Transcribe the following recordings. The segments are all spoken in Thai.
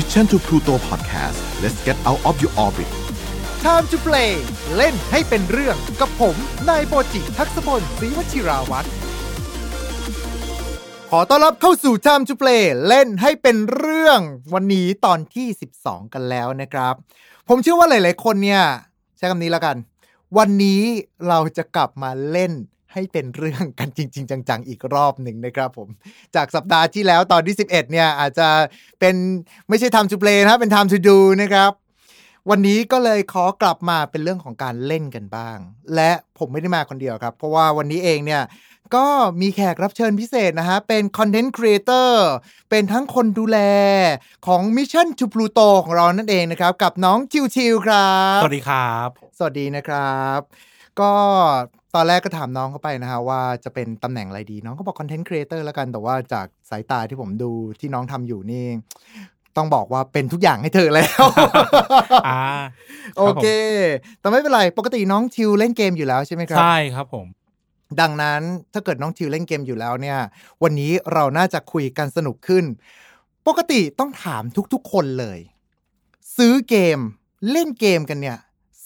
Mission to Pluto Podcast Let's get out of your orbit Time to play เล่นให้เป็นเรื่องกับผมนายโบจิทักษพลศรีวชิราวัฒน์ขอต้อนรับเข้าสู่ Time to Play เล่นให้เป็นเรื่องวันนี้ตอนที่12กันแล้วนะครับผมเชื่อว่าหลายๆคนเนี่ยใช้คำนี้แล้วกันวันนี้เราจะกลับมาเล่นให้เป็นเรื่องกันจริงๆจังๆอีกรอบหนึ่งนะครับผมจากสัปดาห์ที่แล้วตอนที่11เนี่ยอาจจะเป็นไม่ใช่ Time to Play นะเป็น Time to Do นะครับวันนี้ก็เลยขอกลับมาเป็นเรื่องของการเล่นกันบ้างและผมไม่ได้มาคนเดียวครับเพราะว่าวันนี้เองเนี่ยก็มีแขกรับเชิญพิเศษนะฮะเป็นคอนเทนต์ครีเอเตอร์เป็นทั้งคนดูแลของ Mission to Pluto ของเรานั่นเองนะครับกับน้องชิวๆครับสวัสดีครับสวัสดีนะครับก็ตอนแรกก็ถามน้องเข้าไปนะฮะว่าจะเป็นตำแหน่งอะไรดีน้องก็บอกคอนเทนต์ครีเอเตอร์แล้วกันแต่ว่าจากสายตาที่ผมดูที่น้องทำอยู่นี่ต้องบอกว่าเป็นทุกอย่างให้เธอแล้วโอเคแต่ไม่เป็นไรปกติน้องชิวเล่นเกมอยู่แล้วใช่ไหมครับใช่ครับผมดังนั้นถ้าเกิดน้องชิวเล่นเกมอยู่แล้วเนี่ยวันนี้เราน่าจะคุยกันสนุกขึ้นปกติต้องถามทุกๆคนเลยซื้อเกมเล่นเกมกันเนี่ย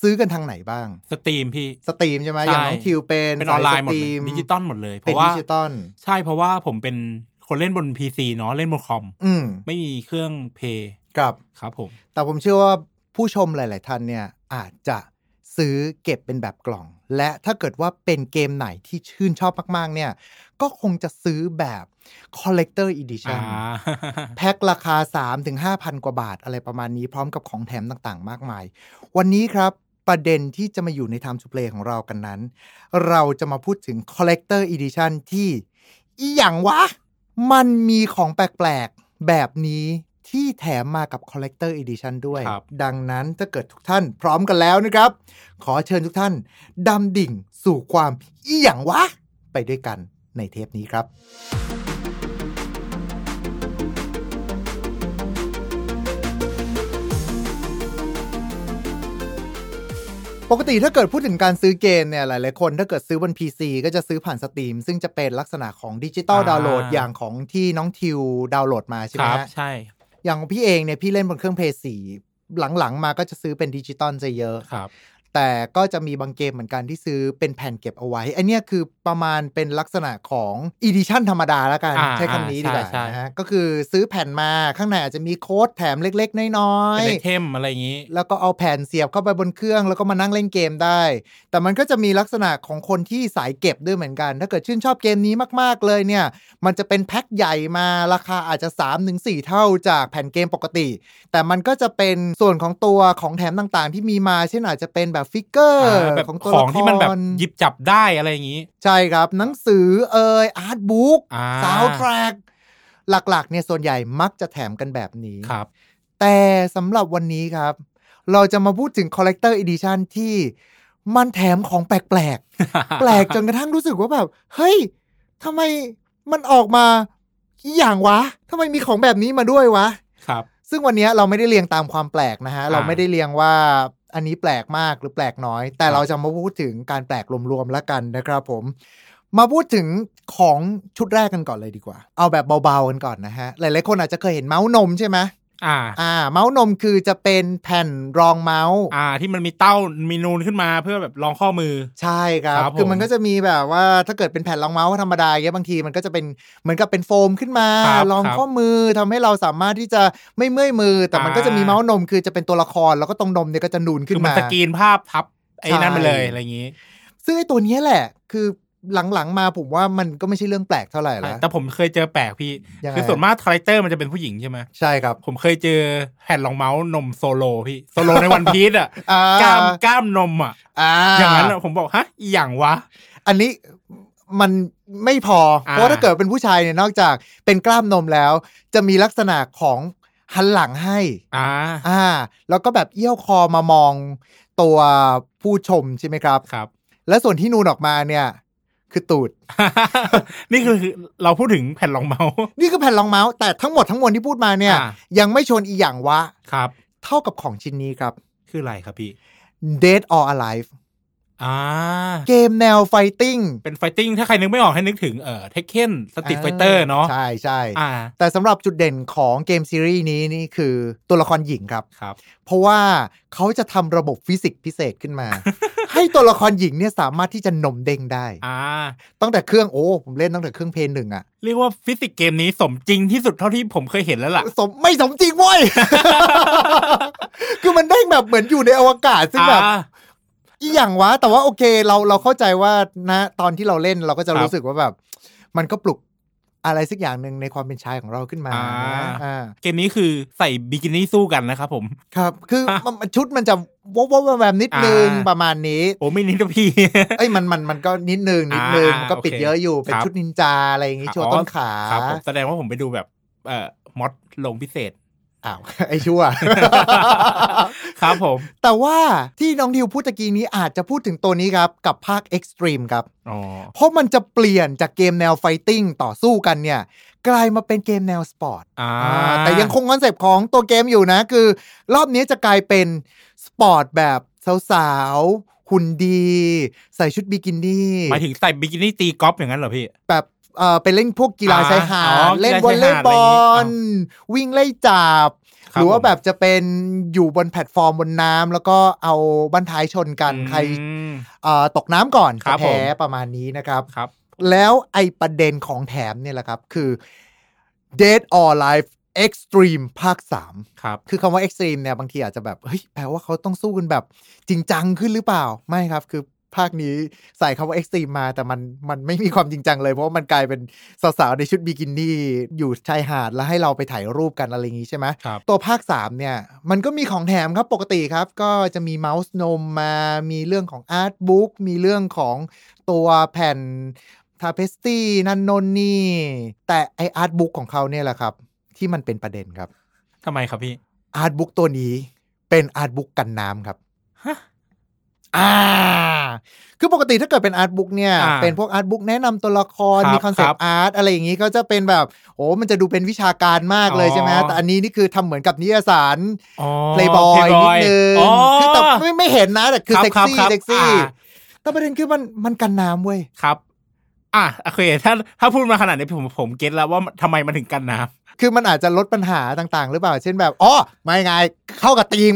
ซื้อกันทางไหนบ้างสตรีมพี่สตรีมใช่ไหมอย่างน้องทิวเป็นออนไลน์หมดดิจิตอลหมดเลยเพราะว่าดิจิตอลใช่เพราะว่าผมเป็นคนเล่นบน PC เนาะเล่นบนคอมไม่มีเครื่องเพย์ครับผมแต่ผมเชื่อว่าผู้ชมหลายๆท่านเนี่ยอาจจะซื้อเก็บเป็นแบบกล่องและถ้าเกิดว่าเป็นเกมไหนที่ชื่นชอบมากๆเนี่ยก็คงจะซื้อแบบ Collector Edition แพ็คราคา 3-5,000 กว่าบาทอะไรประมาณนี้พร้อมกับของแถมต่างๆมากมายวันนี้ครับประเด็นที่จะมาอยู่ใน Time to Play ของเรากันนั้นเราจะมาพูดถึง Collector Edition ที่อีหยังวะมันมีของแปลกๆแบบนี้ที่แถมมากับ Collector Edition ด้วยดังนั้นถ้าเกิดทุกท่านพร้อมกันแล้วนะครับขอเชิญทุกท่านดำดิ่งสู่ความอีหยังวะไปด้วยกันในเทปนี้ครับปกติถ้าเกิดพูดถึงการซื้อเกมเนี่ยหลายๆคนถ้าเกิดซื้อบน PC ก็จะซื้อผ่าน Steam ซึ่งจะเป็นลักษณะของดิจิตอลดาวน์โหลดอย่างของที่น้องทิวดาวน์โหลดมาใช่ไหมครับใช่อย่างของพี่เองเนี่ยพี่เล่นบนเครื่อง PS4 หลังๆมาก็จะซื้อเป็นดิจิตอลซะเยอะครับแต่ก็จะมีบางเกมเหมือนกันที่ซื้อเป็นแผ่นเก็บเอาไว้ไอ้นี่คือประมาณเป็นลักษณะของ Edition ธรรมดาแล้วกันใช้คำนี้ดีกว่านะฮะก็คือซื้อแผ่นมาข้างในอาจจะมีโค้ดแถมเล็กๆน้อยๆเป็นไอเทมอะไรอย่างนี้แล้วก็เอาแผ่นเสียบเข้าไปบนเครื่องแล้วก็มานั่งเล่นเกมได้แต่มันก็จะมีลักษณะของคนที่สายเก็บด้วยเหมือนกันถ้าเกิดชื่นชอบเกมนี้มากๆเลยเนี่ยมันจะเป็นแพ็คใหญ่มาราคาอาจจะ 3-4 เท่าจากแผ่นเกมปกติแต่มันก็จะเป็นส่วนของตัวของแถมต่างๆที่มีมาเช่นอาจจะเป็นแบบฟิกเกอร์แบบของที่มันแบบหยิบจับได้อะไรอย่างนี้ใช่ครับหนังสืออาร์ตบุ๊กซาวด์แทร็กหลักๆเนี่ยส่วนใหญ่มักจะแถมกันแบบนี้ครับแต่สำหรับวันนี้ครับเราจะมาพูดถึง Collector Edition ที่มันแถมของแปลกๆ แปลกจนกระทั่งรู้สึกว่าแบบเฮ้ยทำไมมันออกมาอย่างวะทำไมมีของแบบนี้มาด้วยวะครับซึ่งวันนี้เราไม่ได้เรียงตามความแปลกนะฮะเราไม่ได้เรียงว่าอันนี้แปลกมากหรือแปลกน้อยแต่เราจะมาพูดถึงการแปลกรวมๆแล้วกันนะครับผมมาพูดถึงของชุดแรกกันก่อนเลยดีกว่าเอาแบบเบาๆกันก่อนนะฮะหลายๆคนอาจจะเคยเห็นเมาส์นมใช่ไหมเมาส์นมคือจะเป็นแผ่นรองเมาส์ที่มันมีเต้ามีนูนขึ้นมาเพื่อแบบรองข้อมือใช่ครับคือมันก็จะมีแบบว่าถ้าเกิดเป็นแผ่นรองเมาส์ธรรมดาเนี่ยบางทีมันก็จะเป็นเหมือนกับเป็นโฟมขึ้นมารองข้อมือทำให้เราสามารถที่จะไม่เมื่อยมือแต่มันก็จะมีเมาส์นมคือจะเป็นตัวละครแล้วก็ตรงนมเนี่ยก็จะนูนขึ้นมาคือมันสกรีนภาพทับไอ้นั่นไปเลยอะไรอย่างงี้ซึ่งไอ้ตัวนี้แหละคือหลังๆมาผมว่ามันก็ไม่ใช่เรื่องแปลกเท่าไหร่แล้วแต่ผมเคยเจอแปลกพี่คือส่วนมากคาแรคเตอร์มันจะเป็นผู้หญิงใช่ไหมใช่ครับผมเคยเจอแผ่นรองเมาส์นมโซโลพี่โซโลในวันพีซอ่ะกล้ามนมอ่ะอย่างนั้นผมบอกฮะอย่างวะอันนี้มันไม่พอเพราะถ้าเกิดเป็นผู้ชายเนี่ยนอกจากเป็นกล้ามนมแล้วจะมีลักษณะของหันหลังให้แล้วก็แบบเอี้ยวคอมามองตัวผู้ชมใช่ไหมครับครับและส่วนที่นูนออกมาเนี่ยคือตูด นี่คือเราพูดถึงแผ่นรองเมาส์ นี่คือแผ่นรองเมาส์แต่ทั้งหมดทั้งมวลที่พูดมาเนี่ยยังไม่ชนอีหยังวะครับเท่ากับของชิ้นนี้ครับคืออะไรครับพี่ Dead or Alive เกมแนวไฟติ้งเป็นไฟติ้งถ้าใครนึกไม่ออกให้นึกถึงTekken Street Fighter เนาะใช่ๆแต่สำหรับจุดเด่นของเกมซีรีส์นี้นี่คือตัวละครหญิงครับเพราะว่าเขาจะทำระบบฟิสิกส์พิเศษขึ้นมา ให้ตัวละครหญิงเนี่ยสามารถที่จะหน่มเด้งได้ตั้งแต่เครื่องผมเล่นตั้งแต่เครื่องเพลย์1อ่ะเรียกว่าฟิสิกส์เกมนี้สมจริงที่สุดเท่าที่ผมเคยเห็นแล้วล่ะไม่สมจริงเว้ย คือมันเด้งแบบเหมือนอยู่ในอวกาศซึ่งแบบอีหยังวะแต่ว่าโอเคเราเข้าใจว่านะตอนที่เราเล่นเราก็จะรู้สึกว่าแบบมันก็ปลุกอะไรสักอย่างนึงในความเป็นชายของเราขึ้นมาเกมนี้คือใส่บิกินี่สู้กันนะครับผมครับคือชุดมันจะวบๆแวมๆนิดนึงประมาณนี้ไม่นิดนะพี่เอ้ยมันก็นิดนึงก็ปิดเยอะอยู่เป็นชุดนินจาอะไรอย่างงี้โชว์ต้นขาครับผมแสดงว่าผมไปดูแบบม็อดลงพิเศษไอ้ชั่วครับผมแต่ว่าที่น้องดิวพูดตะกี้นี้อาจจะพูดถึงตัวนี้ครับกับภาค Extreme ครับเพราะมันจะเปลี่ยนจากเกมแนวไฟติ้งต่อสู้กันเนี่ยกลายมาเป็นเกมแนวสปอร์ตแต่ยังคงคอนเซ็ปต์ของตัวเกมอยู่นะคือรอบนี้จะกลายเป็นสปอร์ตแบบสาวๆหุ่นดีใส่ชุดบิกินี่หมายถึงใส่บิกินี่ตีกอล์ฟอย่างนั้นเหรอพี่แบบไปเล่นพวกกีฬาชายหาดเล่นวอลเลย์บอลวิ่งไล่จับหรือว่าแบบจะเป็นอยู่บนแพลตฟอร์มบนน้ำแล้วก็เอาบั้นท้ายชนกันใครตกน้ำก่อนแพ้ประมาณนี้นะครับแล้วไอ้ประเด็นของแถมเนี่ยแหละครับคือ Dead or Alive Extreme ภาค 3 ครับคือคำว่า Extreme เนี่ยบางทีอาจจะแบบเฮ้ยแปลว่าเขาต้องสู้กันแบบจริงจังขึ้นหรือเปล่าไม่ครับคือภาคนี้ใส่คำว่า Extreme มาแต่มันไม่มีความจริงจังเลยเพราะว่ามันกลายเป็นสาวๆในชุดบิกินี่อยู่ชายหาดแล้วให้เราไปถ่ายรูปกันอะไรอย่างนี้ใช่ไหมตัวภาค3เนี่ยมันก็มีของแถมครับปกติครับก็จะมีเมาส์นมมามีเรื่องของอาร์ตบุ๊กมีเรื่องของตัวแผ่นทาเพสตี้นั่นโน่นนี่แต่ไออาร์ตบุ๊กของเขาเนี่ยแหละครับที่มันเป็นประเด็นครับทำไมครับพี่อาร์ตบุ๊กตัวนี้เป็นอาร์ตบุ๊กกันน้ำครับฮะคือปกติถ้าเกิดเป็นอาร์ตบุ๊กเนี่ยเป็นพวกอาร์ตบุ๊กแนะนำตัวละครมีคอนเซปต์อาร์ตอะไรอย่างนี้ก็จะเป็นแบบมันจะดูเป็นวิชาการมากเลยใช่ไหมแต่อันนี้นี่คือทำเหมือนกับนิยายสารเพลย์บอยนิดนึงคือแต่ไม่เห็นนะแต่คือเซ็กซี่แต่ประเด็นคือมันกันน้ำเว้ยครับโอเคถ้าพูดมาขนาดนี้ผมเก็ตแล้วว่าทำไมมันถึงกันน้ำคือมันอาจจะลดปัญหาต่างๆหรือเปล่าเช่นแบบไม่ไงเข้ากับทีม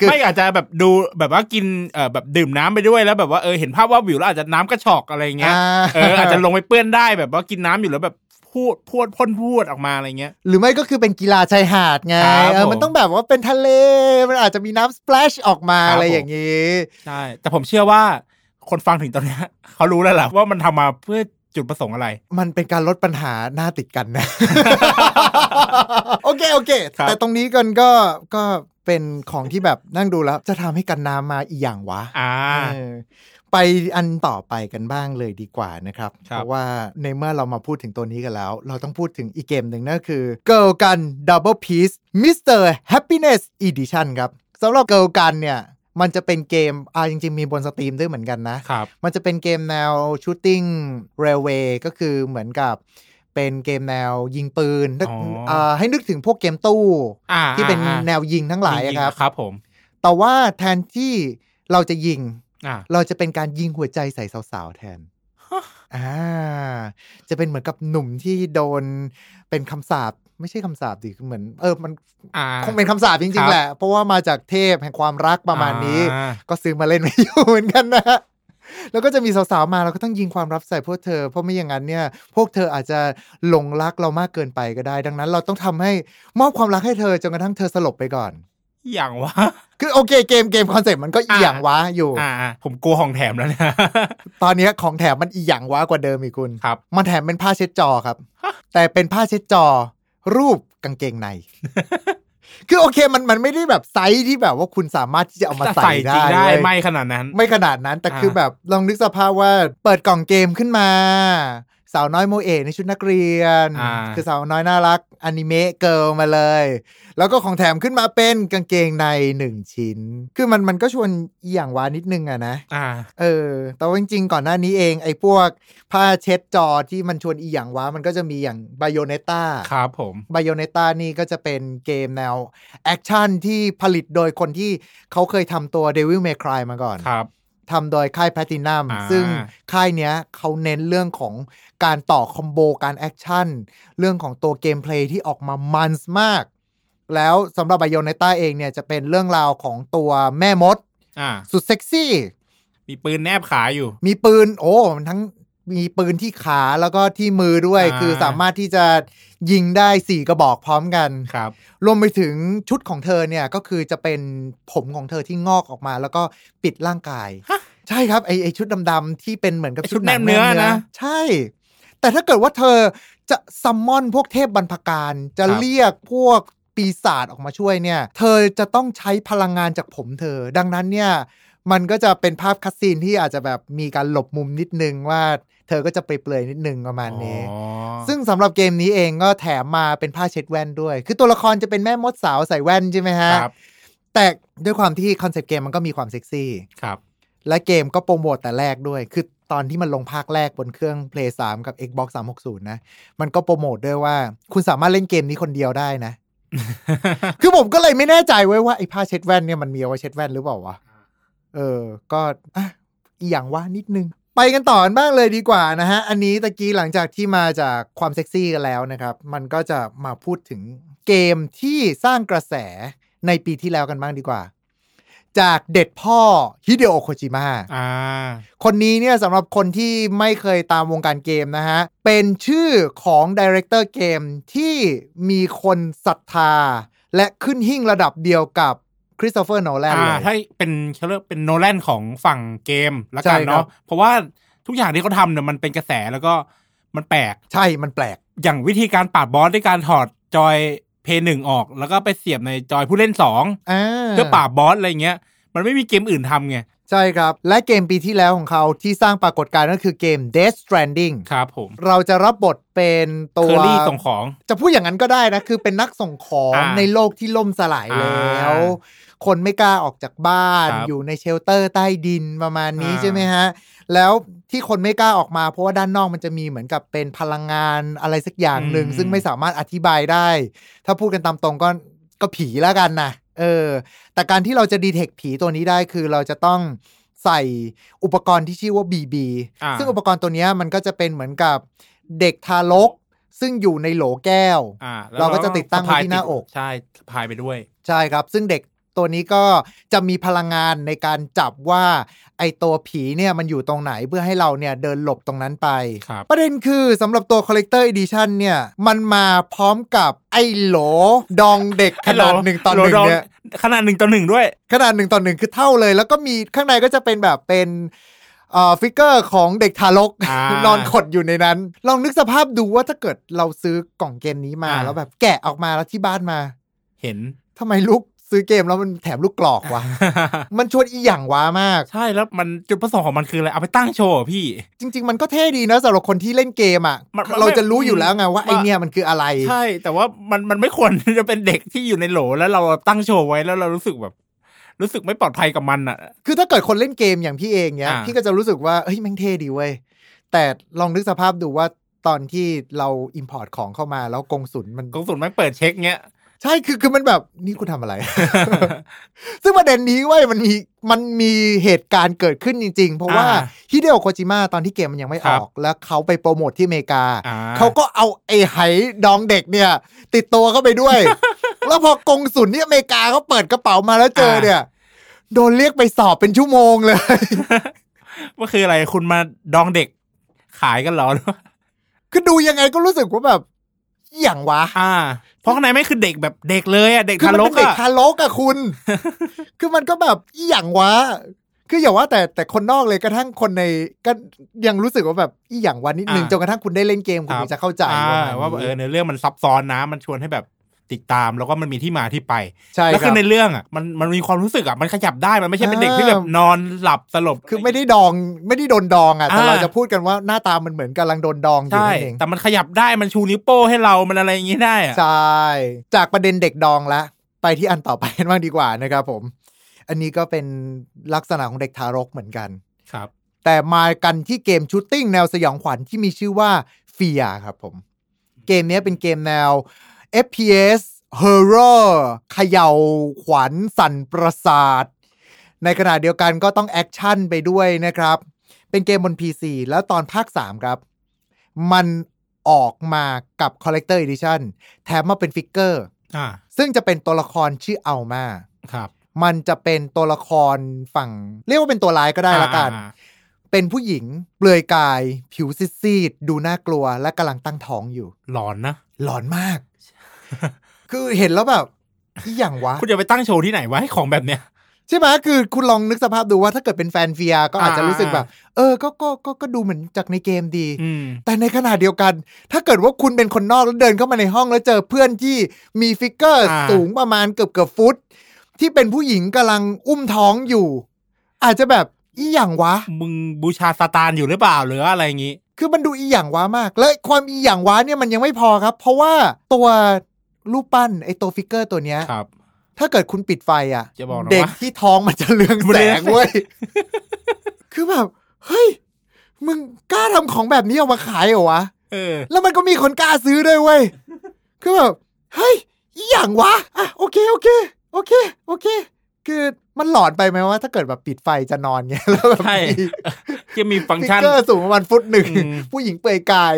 คือไม่อาจจะแบบดูแบบว่ากินแบบดื่มน้ำไปด้วยแล้วแบบว่าเห็นภาพว่าวิวแล้วอาจจะน้ำกระชอกอะไรเงี้ยอาจจะลงไปเปื้อนได้แบบว่ากินน้ำอยู่แล้วแบบพูดออกมาอะไรเงี้ยหรือไม่ก็คือเป็นกีฬาชายหาดไงมันต้องแบบว่าเป็นทะเลมันอาจจะมีน้ำสเปลชออกมาอะไรอย่างงี้ใช่แต่ผมเชื่อว่าคนฟังถึงตอนนี้เขารู้แล้วล่ะว่ามันทำมาเพื่อจุดประสงค์อะไรมันเป็นการลดปัญหาหน้าติดกันนะ โอเคแต่ตรงนี้กันก็เป็นของที่แบบนั่งดูแล้วจะทำให้กันน้ำมาอีกอย่างวะไปอันต่อไปกันบ้างเลยดีกว่านะครับเพราะว่าในเมื่อเรามาพูดถึงตัวนี้กันแล้วเราต้องพูดถึงอีกเกมหนึ่งนั่นคือ Girl Gun Double Piece Mr. Happiness Edition ครับสำหรับ Girl Gun เนี่ยมันจะเป็นเกมจริงๆมีบนสตรีมด้วยเหมือนกันนะมันจะเป็นเกมแนว shooting railway ก็คือเหมือนกับเป็นเกมแนวยิงปืนให้นึกถึงพวกเกมตู้ที่เป็นแนวยิงทั้งหลายครับครับผมแต่ว่าแทนที่เราจะยิงเราจะเป็นการยิงหัวใจใส่สาวๆแทนจะเป็นเหมือนกับหนุ่มที่โดนเป็นคำสาปไม่ใช่คำสาปดิคือเหมือนมันคงเป็นคำสาปจริงๆแหละเพราะว่ามาจากเทพแห่งความรักประมาณนี้ก็ซื้อมาเล่นไม่อยู่เหมือนกันนะแล้วก็จะมีสาวๆมาเราก็ต้องยิงความรักใส่พวกเธอเพราะไม่อย่างนั้นเนี่ยพวกเธออาจจะหลงรักเรามากเกินไปก็ได้ดังนั้นเราต้องทำให้มอบความรักให้เธอจนกระทั่งเธอสลบไปก่อนอย่างวะคือโอเคเกมคอนเซ็ปต์มันก็อีหยังวะอยู่ผมกลัวของแถมแล้วนะตอนนี้ของแถมมันอีหยังวะกว่าเดิมอีกคุณครับมันแถมเป็นผ้าเช็ดจอครับแต่เป็นผ้าเช็ดจอรูปกางเกงใน คือโอเคมันไม่ได้แบบไซส์ที่แบบว่าคุณสามารถที่จะเอามาใส่ได้ไม่ขนาดนั้นแต่คือแบบลองนึกสภาพว่าเปิดกล่องเกมขึ้นมาสาวน้อยโมเอะในชุดนักเรียนคือสาวน้อยน่ารักอนิเมะเกิร์ลมาเลยแล้วก็ของแถมขึ้นมาเป็นกางเกงใน1ชิ้นคือมันก็ชวนอย่างว้านิดนึงอะนะแต่ว่าจริงๆก่อนหน้านี้เองไอ้พวกผ้าเช็ดจอที่มันชวนอีอย่างว้ามันก็จะมีอย่าง Bayonetta ครับผม Bayonetta นี่ก็จะเป็นเกมแนวแอคชั่นที่ผลิตโดยคนที่เขาเคยทำตัว Devil May Cry มาก่อน ทำโดยค่าย Platinum ซึ่งค่ายเนี้ยเขาเน้นเรื่องของการต่อคอมโบการแอคชั่นเรื่องของตัวเกมเพลย์ที่ออกมามันมากแล้วสำหรับ Bayonetta เองเนี่ยจะเป็นเรื่องราวของตัวแม่มดสุดเซ็กซี่มีปืนแนบขาอยู่มีปืนโอ้มันทั้งมีปืนที่ขาแล้วก็ที่มือด้วยคือสามารถที่จะยิงได้4กระบอกพร้อมกันครับรวมไปถึงชุดของเธอเนี่ยก็คือจะเป็นผมของเธอที่งอกออกมาแล้วก็ปิดร่างกายใช่ครับไอชุดดำๆที่เป็นเหมือนกับชุดแนบเนื้อนะใช่แต่ถ้าเกิดว่าเธอจะซัมมอนพวกเทพบรรพการจะเรียกพวกปีศาจออกมาช่วยเนี่ยเธอจะต้องใช้พลังงานจากผมเธอดังนั้นเนี่ยมันก็จะเป็นภาพคัสซีนที่อาจจะแบบมีการหลบมุมนิดนึงว่าเธอก็จะไปเปลือยนิดนึงประมาณนี้ซึ่งสำหรับเกมนี้เองก็แถมมาเป็นผ้าเช็ดแว่นด้วยคือตัวละครจะเป็นแม่มดสาวใส่แว่นใช่ไหมฮะแต่ด้วยความที่คอนเซ็ปต์เกมมันก็มีความเซ็กซี่และเกมก็โปรโมทแต่แรกด้วยคือตอนที่มันลงภาคแรกบนเครื่อง Play 3 กับ Xbox 360นะมันก็โปรโมทด้วยว่าคุณสามารถเล่นเกมนี้คนเดียวได้นะ คือผมก็เลยไม่แน่ใจไว้ว่าไอ้ผ้าเช็ดแว่นเนี่ยมันมีเอาไว้เช็ดแว่นหรือเปล่าวะก็อย่างว่านิดนึงไปกันต่อกันบ้างเลยดีกว่านะฮะอันนี้ตะกี้หลังจากที่มาจากความเซ็กซี่กันแล้วนะครับมันก็จะมาพูดถึงเกมที่สร้างกระแสในปีที่แล้วกันบ้างดีกว่าจากเด็ดพ่อฮิเดโอะโคจิมะคนนี้เนี่ยสำหรับคนที่ไม่เคยตามวงการเกมนะฮะเป็นชื่อของไดเรคเตอร์เกมที่มีคนศรัทธาและขึ้นหิ้งระดับเดียวกับคริสโตเฟอร์โนแลนเลยถ้าเป็นเขาเรียกเป็นโนแลนของฝั่งเกมแล้วกันเนาะเพราะว่าทุกอย่างที่เขาทำเนี่ยมันเป็นกระแสแล้วก็มันแปลกใช่มันแปลกอย่างวิธีการปราบบอสด้วยการถอดจอยเพย์1ออกแล้วก็ไปเสียบในจอยผู้เล่น2เพื่อปราบบอสอะไรเงี้ยมันไม่มีเกมอื่นทำไงใช่ครับและเกมปีที่แล้วของเขาที่สร้างปรากฏการณ์ก็คือเกม Death Stranding ครับผมเราจะรับบทเป็นตัวเคอรี่ส่งของจะพูดอย่างนั้นก็ได้นะคือเป็นนักส่งของในโลกที่ล่มสลายแล้วคนไม่กล้าออกจากบ้านอยู่ในเชลเตอร์ใต้ดินประมาณนี้ใช่ไหมฮะแล้วที่คนไม่กล้าออกมาเพราะว่าด้านนอกมันจะมีเหมือนกับเป็นพลังงานอะไรสักอย่างหนึ่งซึ่งไม่สามารถอธิบายได้ถ้าพูดกันตามตรงก็ผีแล้วกันนะแต่การที่เราจะดีเทคผีตัวนี้ได้คือเราจะต้องใส่อุปกรณ์ที่ชื่อว่า BB ซึ่งอุปกรณ์ตัวนี้มันก็จะเป็นเหมือนกับเด็กทารกซึ่งอยู่ในโหลแก้วเราก็จะติดตั้งไว้ที่หน้าอกใช่พายไปด้วยใช่ครับซึ่งเด็กตัวนี้ก็จะมีพลังงานในการจับว่าไอตัวผีเนี่ยมันอยู่ตรงไหนเพื่อให้เราเนี่ยเดินหลบตรงนั้นไปประเด็นคือสำหรับตัว Collector Edition เนี่ยมันมาพร้อมกับไอโหลดองเด็กขนาด1ต่อ1เนี่ยขนาด1ต่อ1ด้วยขนาด1ต่อ1คือเท่าเลยแล้วก็มีข้างในก็จะเป็นแบบเป็นฟิกเกอร์ของเด็กทารกนอนขดอยู่ในนั้นลองนึกสภาพดูว่าถ้าเกิดเราซื้อกล่องเกมนี้มาแล้วแบบแกะออกมาแล้วที่บ้านมาเห็นทำไมลูกซื้อเกมแล้วมันแถมลูกกรอกวะ มันชวนอีหยังว้ามากใช่แล้วมันจุดประสงค์ของมันคืออะไรเอาไปตั้งโชว์พี่จริงๆมันก็เท่ดีนะสำหรับคนที่เล่นเกมอ่ะเราจะรู้อยู่แล้วไงว่าไอเนี่ยมันคืออะไรใช่แต่ว่ามันไม่ควรจะเป็นเด็กที่อยู่ในโหลแล้วเราตั้งโชว์ไว้แล้วเรารู้สึกไม่ปลอดภัยกับมันอ่ะคือถ้าเกิดคนเล่นเกมอย่างพี่เองเนี่ยพี่ก็จะรู้สึกว่าเฮ้ยแม่งเท่ดีเว้ยแต่ลองนึกสภาพดูว่าตอนที่เรา import ของเข้ามาแล้วกงสุลแม่งเปิดเช็คเงี้ยใช่คือมันแบบนี่กูทำอะไร ซึ่งประเด็นนี้เว้ยมันมีเหตุการณ์เกิดขึ้นจริงๆเพราะว่าฮิเดโอะโคจิมะตอนที่เกมมันยังไม่ออกแล้วเขาไปโปรโมทที่อเมริกาเขาก็เอาไอ้ไหดองเด็กเนี่ยติดตัวเข้าไปด้วย แล้วพอกงสุลที่อเมริกาเขาเปิดกระเป๋ามาแล้วเจอเนี่ยโดนเรียกไปสอบเป็นชั่วโมงเลย ว่าคืออะไรคุณมาดองเด็กขายกันเหรอ คือดูยังไงก็รู้สึกว่าแบบอย่างวะเพราะข้างในไม่คือเด็กแบบเด็กเลยอ่ะเด็กทารกอ่ะคือมันเป็นเด็กทารกอ่ะคุณ คือมันก็แบบอย่างวะคืออย่าว่าแต่คนนอกเลยกระทั่งคนในก็ยังรู้สึกว่าแบบอย่างวะนิดนึงจนกระทั่งคุณได้เล่นเกมคุณจะเข้าใจว่าในเรื่องมันซับซ้อนนะมันชวนให้แบบติดตามแล้วก็มันมีที่มาที่ไปแล้วคือในเรื่องอ่ะมันมีความรู้สึกอ่ะมันขยับได้มันไม่ใช่เป็นเด็กที่แบบนอนหลับสลบคือไม่ได้โดนดองอ่ะแต่เราจะพูดกันว่าหน้าตามันเหมือนกำลังโดนดองอยู่นั่นเองแต่มันขยับได้มันชูนิ้วโป้ให้เรามันอะไรอย่างงี้ได้อ่ะใช่จากประเด็นเด็กดองละไปที่อันต่อไปกันบ้างดีกว่านะครับผมอันนี้ก็เป็นลักษณะของเด็กทารกเหมือนกันครับแต่มากันที่เกมชูตติ้งแนวสยองขวัญที่มีชื่อว่าเฟียครับผมเกมนี้เป็นเกมแนวFPS Horror เขย่าขวัญสั่นประสาท ในขณะเดียวกันก็ต้องแอคชั่นไปด้วยนะครับเป็นเกมบน PC แล้วตอนภาค3ครับมันออกมากับ Collector Edition แถมมาเป็นฟิกเกอร์ซึ่งจะเป็นตัวละครชื่ออัลมามันจะเป็นตัวละครฝั่งเรียกว่าเป็นตัวร้ายก็ได้ละกันเป็นผู้หญิงเปลือยกายผิวซีดๆดูน่ากลัวและกำลังตั้งท้องอยู่หลอนนะหลอนมาก คือเห็นแล้วแบบที่อย่างวะคุณจะไปตั้งโชว์ที่ไหนวะให้ของแบบเนี้ยใช่ไหมคือคุณลองนึกสภาพดูว่าถ้าเกิดเป็นแฟนเฟียก็อาจจะรู้สึกแบบก็ดูเหมือนจากในเกมดีแต่ในขณะเดียวกันถ้าเกิดว่าคุณเป็นคนนอกแล้วเดินเข้ามาในห้องแล้วเจอเพื่อนที่มีฟิกเกอร์สูงประมาณเกือบฟุตที่เป็นผู้หญิงกำลังอุ้มท้องอยู่อาจจะแบบอีหยังวะมึงบูชาซาตานอยู่หรือเปล่าหรืออะไรอย่างงี้คือมันดูอีหยังวะมากและความอีหยังวะเนี่ยมันยังไม่พอครับเพราะว่าตัวรูปปั้นไอ้ตัวฟิกเกอร์ตัวเนี้ยถ้าเกิดคุณปิดไฟอ่ะเด็กที่ท้องมันจะเรืองแสงเว้ย คือแบบเฮ้ยมึงกล้าทำของแบบนี้เอามาขายเหรอวะแล้วมันก็มีคนกล้าซื้อด้วยเว้ย คือแบบเฮ้ยอีหยังวะอ่ะโอเคคือมันหลอนไปไหมว่าถ้าเกิดแบบปิดไฟจะนอนเงี้ยแล้วแบบจะมีฟังก์ชันฟิกเกอร์สูงประมาณฟุตหนึ่งผู้หญิงเปลือยกาย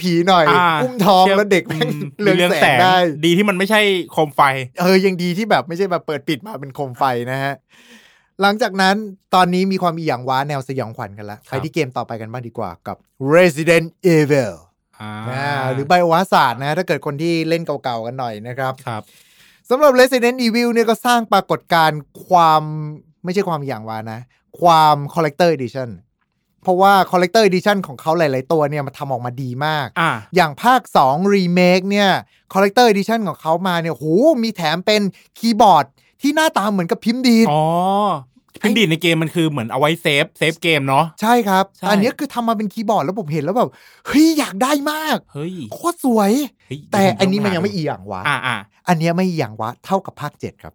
ผีๆหน่อยอุ้มท้องแล้วเด็กแม่งเรืองแสงได้ดีที่มันไม่ใช่โคมไฟยังดีที่แบบไม่ใช่แบบเปิดปิดมาเป็นโคมไฟนะฮะหลังจากนั้นตอนนี้มีความอีหยังว้าแนวสยองขวัญกันละไปที่เกมต่อไปกันบ้างดีกว่ากับ Resident Evil หรือ Bayonetta นะถ้าเกิดคนที่เล่นเก่าๆกันหน่อยนะครับสำหรับ Resident Evil เนี่ยก็สร้างปรากฏการณ์ความไม่ใช่ความอย่างว่านะความ Collector Edition เพราะว่า Collector Edition ของเขาหลายๆตัวเนี่ยมันทำออกมาดีมากอย่างภาค2 Remake เนี่ย Collector Edition ของเขามาเนี่ยโหมีแถมเป็นคีย์บอร์ดที่หน้าตาเหมือนกับพิมพ์ดีดพิมพ์ดีดในเกมมันคือเหมือนเอาไว้เซฟเกมเนาะใช่ครับอันนี้คือทำมาเป็นคีย์บอร์ดแล้วผมเห็นแล้วแบบเฮ้ยอยากได้มากเฮ้ยโคตรสวยแต่อันนี้มันยังไม่อีหยังวะอันนี้ไม่อีหยังวะเท่ากับภาค7ครับ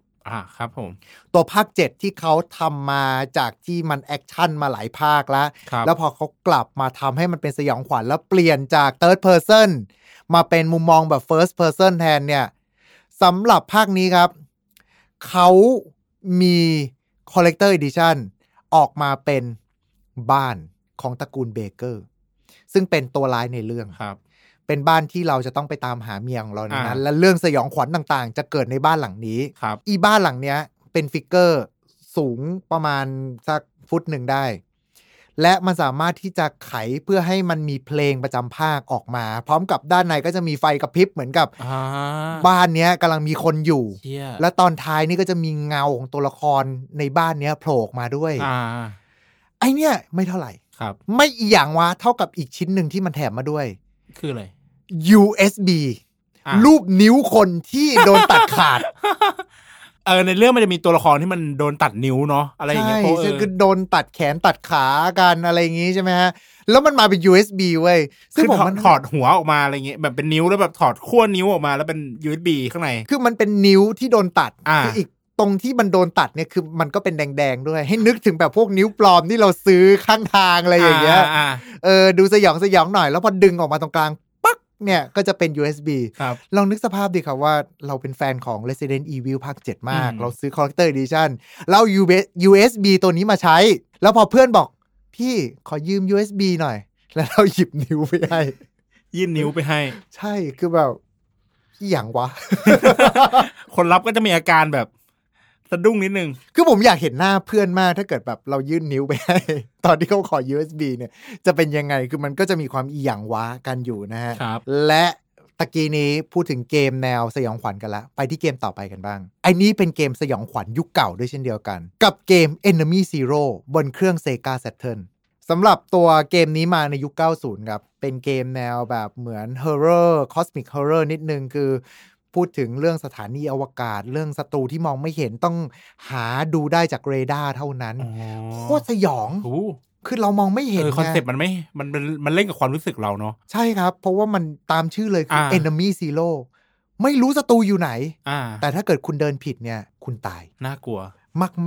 ครับผมตัวภาค7ที่เขาทำมาจากที่มันแอคชั่นมาหลายภาคแล้วพอเขากลับมาทำให้มันเป็นสยองขวัญแล้วเปลี่ยนจาก Third Person มาเป็นมุมมองแบบ First Person แทนเนี่ยสำหรับภาคนี้ครับเขามีCollector Edition ออกมาเป็นบ้านของตระกูลเบเกอร์ซึ่งเป็นตัวร้ายในเรื่องครับเป็นบ้านที่เราจะต้องไปตามหาเมียของเรานั้นและเรื่องสยองขวัญต่างๆจะเกิดในบ้านหลังนี้อีบ้านหลังเนี้ยเป็นฟิกเกอร์สูงประมาณสักฟุตหนึ่งได้และมันสามารถที่จะไขเพื่อให้มันมีเพลงประจำภาคออกมาพร้อมกับด้านในก็จะมีไฟกระพริบเหมือนกับบ้านเนี้ยกำลังมีคนอยู่ yeah. และตอนท้ายนี่ก็จะมีเงาของตัวละครในบ้านเนี้ยโผล่ออกมาด้วยไอเนี้ยไม่เท่าไหร่ครับไม่อีหยังวะเท่ากับอีกชิ้นหนึ่งที่มันแถมมาด้วยคืออะไร USB รูปนิ้วคนที่โดนตัดขาด ในเรื่องมันจะมีตัวละครที่มันโดนตัดนิ้วเนาะอะไรอย่างเงี้ยใช่คือโดนตัดแขนตัดขากันอะไรอย่างงี้ใช่ไหมฮะแล้วมันมาเป็น USB เว้ยซึ่งผมมันถอดหัวออกมาอะไรเงี้ยแบบเป็นนิ้วแล้วแบบถอดขั้วนิ้วออกมาแล้วเป็น USB ข้างในคือมันเป็นนิ้วที่โดนตัดคืออีกตรงที่มันโดนตัดเนี่ยคือมันก็เป็นแดงๆด้วยให้นึกถึงแบบพวกนิ้วปลอมที่เราซื้อข้างทางอะไรอย่างเงี้ยดูสยองหน่อยแล้วพอดึงออกมาตรงกลางเนี่ยก็จะเป็น USB ลองนึกสภาพดิครับว่าเราเป็นแฟนของ Resident Evil ภาค7มากเราซื้อ Collector Edition เรา USB ตัวนี้มาใช้แล้วพอเพื่อนบอกพี่ขอยืม USB หน่อยแล้วเราหยิบนิ้วไปให้ยื่นนิ้วไปให้ใช่คือแบบอีหยังวะ คนรับก็จะมีอาการแบบสะดุ้งนิดนึงคือผมอยากเห็นหน้าเพื่อนมากถ้าเกิดแบบเรายื่นนิ้วไปให้ตอนที่เขาขอ USB เนี่ยจะเป็นยังไงคือมันก็จะมีความอีหยังว้ากันอยู่นะฮะและตะกี้นี้พูดถึงเกมแนวสยองขวัญกันละไปที่เกมต่อไปกันบ้างไอ้นี้เป็นเกมสยองขวัญยุคเก่าด้วยเช่นเดียวกันกับเกม Enemy Zero บนเครื่อง Sega Saturn สำหรับตัวเกมนี้มาในยุค90ครับเป็นเกมแนวแบบเหมือน Horror Cosmic Horror นิดนึงคือพูดถึงเรื่องสถานีอวกาศเรื่องศัตรูที่มองไม่เห็นต้องหาดูได้จากเรดาร์เท่านั้นโคตรสยองคือเรามองไม่เห็นคอนเซ็ปต์มันไม่มันเล่นกับความรู้สึกเราเนาะใช่ครับเพราะว่ามันตามชื่อเลยคือ Enemy Zero ไม่รู้ศัตรูอยู่ไหนแต่ถ้าเกิดคุณเดินผิดเนี่ยคุณตายน่ากลัว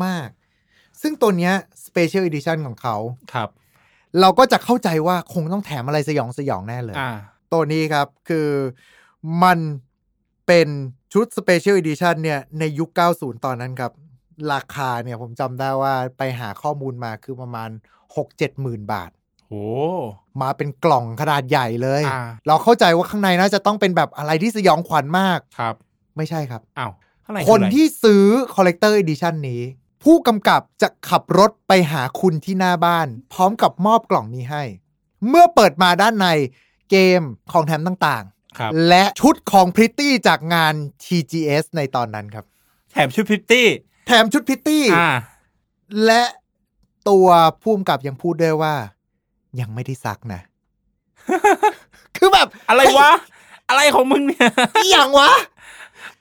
มากๆซึ่งตัวเนี้ย Special Edition ของเขาครับเราก็จะเข้าใจว่าคงต้องแถมอะไรสยองแน่เลยตัวนี้ครับคือมันเป็นชุด Special Edition เนี่ยในยุค90ตอนนั้นครับ ราคาเนี่ยผมจำได้ว่าไปหาข้อมูลมาคือประมาณ 6-7 หมื่นบาทโอ้มาเป็นกล่องขนาดใหญ่เลยเราเข้าใจว่าข้างในน่าจะต้องเป็นแบบอะไรที่สยองขวัญมากครับไม่ใช่ครับอ้าวคนที่ซื้อ Collector Edition นี้ผู้กำกับจะขับรถไปหาคุณที่หน้าบ้านพร้อมกับมอบกล่องนี้ให้เมื่อเปิดมาด้านในเกมของแถมต่างๆและชุดของพริตตี้จากงาน TGS ในตอนนั้นครับแถมชุดพริตตี้และตัวผู้กำกับยังพูดด้วยว่ายังไม่ได้ซักนะ คือแบบอะไรวะ อะไรของมึงเนี่ย อย่างวะ